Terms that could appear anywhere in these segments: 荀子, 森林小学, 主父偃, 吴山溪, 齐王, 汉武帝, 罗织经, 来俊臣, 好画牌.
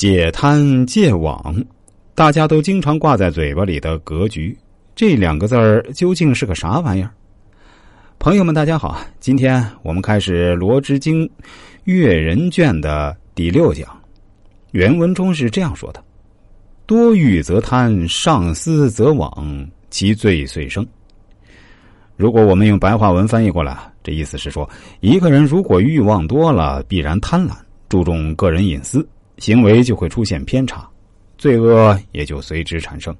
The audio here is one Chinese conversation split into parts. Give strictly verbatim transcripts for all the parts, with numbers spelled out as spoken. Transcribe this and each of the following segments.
戒贪戒网，大家都经常挂在嘴巴里的格局，这两个字儿究竟是个啥玩意儿？朋友们大家好，今天我们开始《罗织经·阅人卷》的第六讲。原文中是这样说的：多欲则贪，上思则网，其罪遂生。如果我们用白话文翻译过来，这意思是说，一个人如果欲望多了，必然贪婪，注重个人隐私，行为就会出现偏差，罪恶也就随之产生。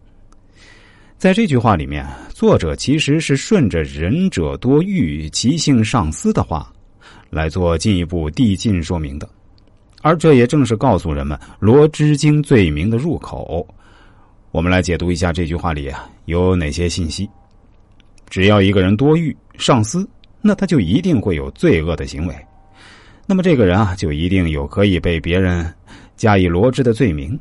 在这句话里面，作者其实是顺着仁者多欲，其性上思的话来做进一步递进说明的，而这也正是告诉人们《罗织经》罪名的入口。我们来解读一下这句话里啊有哪些信息。只要一个人多欲上思，那他就一定会有罪恶的行为，那么这个人啊就一定有可以被别人加以罗织的罪名。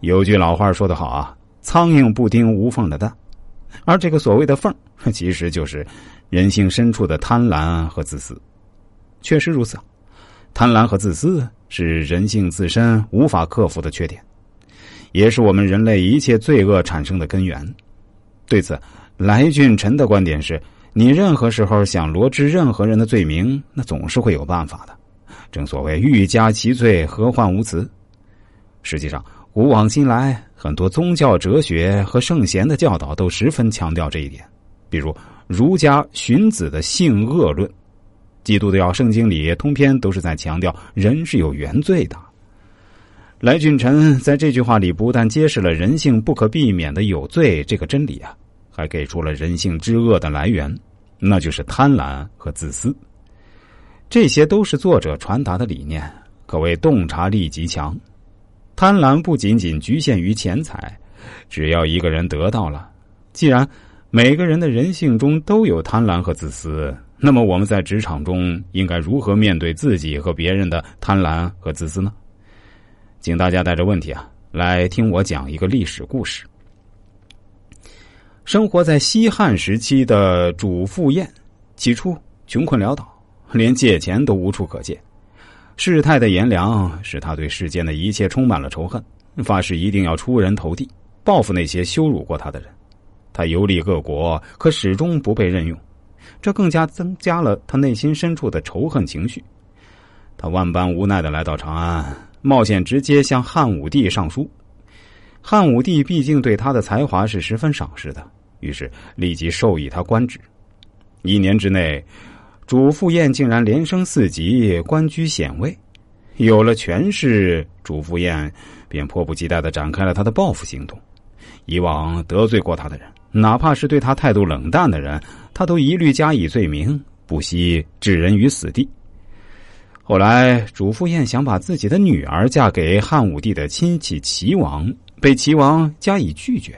有句老话说得好啊，苍蝇不叮无缝的蛋，而这个所谓的缝其实就是人性深处的贪婪和自私。确实如此，贪婪和自私是人性自身无法克服的缺点，也是我们人类一切罪恶产生的根源。对此，来俊臣的观点是，你任何时候想罗织任何人的罪名，那总是会有办法的，正所谓欲加其罪，何患无辞。实际上古往今来，很多宗教哲学和圣贤的教导都十分强调这一点，比如儒家荀子的性恶论，基督教圣经里通篇都是在强调人是有原罪的。来俊臣在这句话里不但揭示了人性不可避免的有罪这个真理啊，还给出了人性之恶的来源，那就是贪婪和自私。这些都是作者传达的理念，可谓洞察力极强。贪婪不仅仅局限于钱财，只要一个人得到了，既然每个人的人性中都有贪婪和自私，那么我们在职场中应该如何面对自己和别人的贪婪和自私呢？请大家带着问题啊，来听我讲一个历史故事。生活在西汉时期的主父偃，起初穷困潦倒，连借钱都无处可借。世态的炎凉使他对世间的一切充满了仇恨，发誓一定要出人头地，报复那些羞辱过他的人。他游历各国，可始终不被任用，这更加增加了他内心深处的仇恨情绪。他万般无奈地来到长安，冒险直接向汉武帝上书。汉武帝毕竟对他的才华是十分赏识的，于是立即授以他官职。一年之内，主父偃竟然连升四级，官居显位。有了权势，主父偃便迫不及待地展开了他的报复行动。以往得罪过他的人，哪怕是对他态度冷淡的人，他都一律加以罪名，不惜置人于死地。后来主父偃想把自己的女儿嫁给汉武帝的亲戚齐王，被齐王加以拒绝。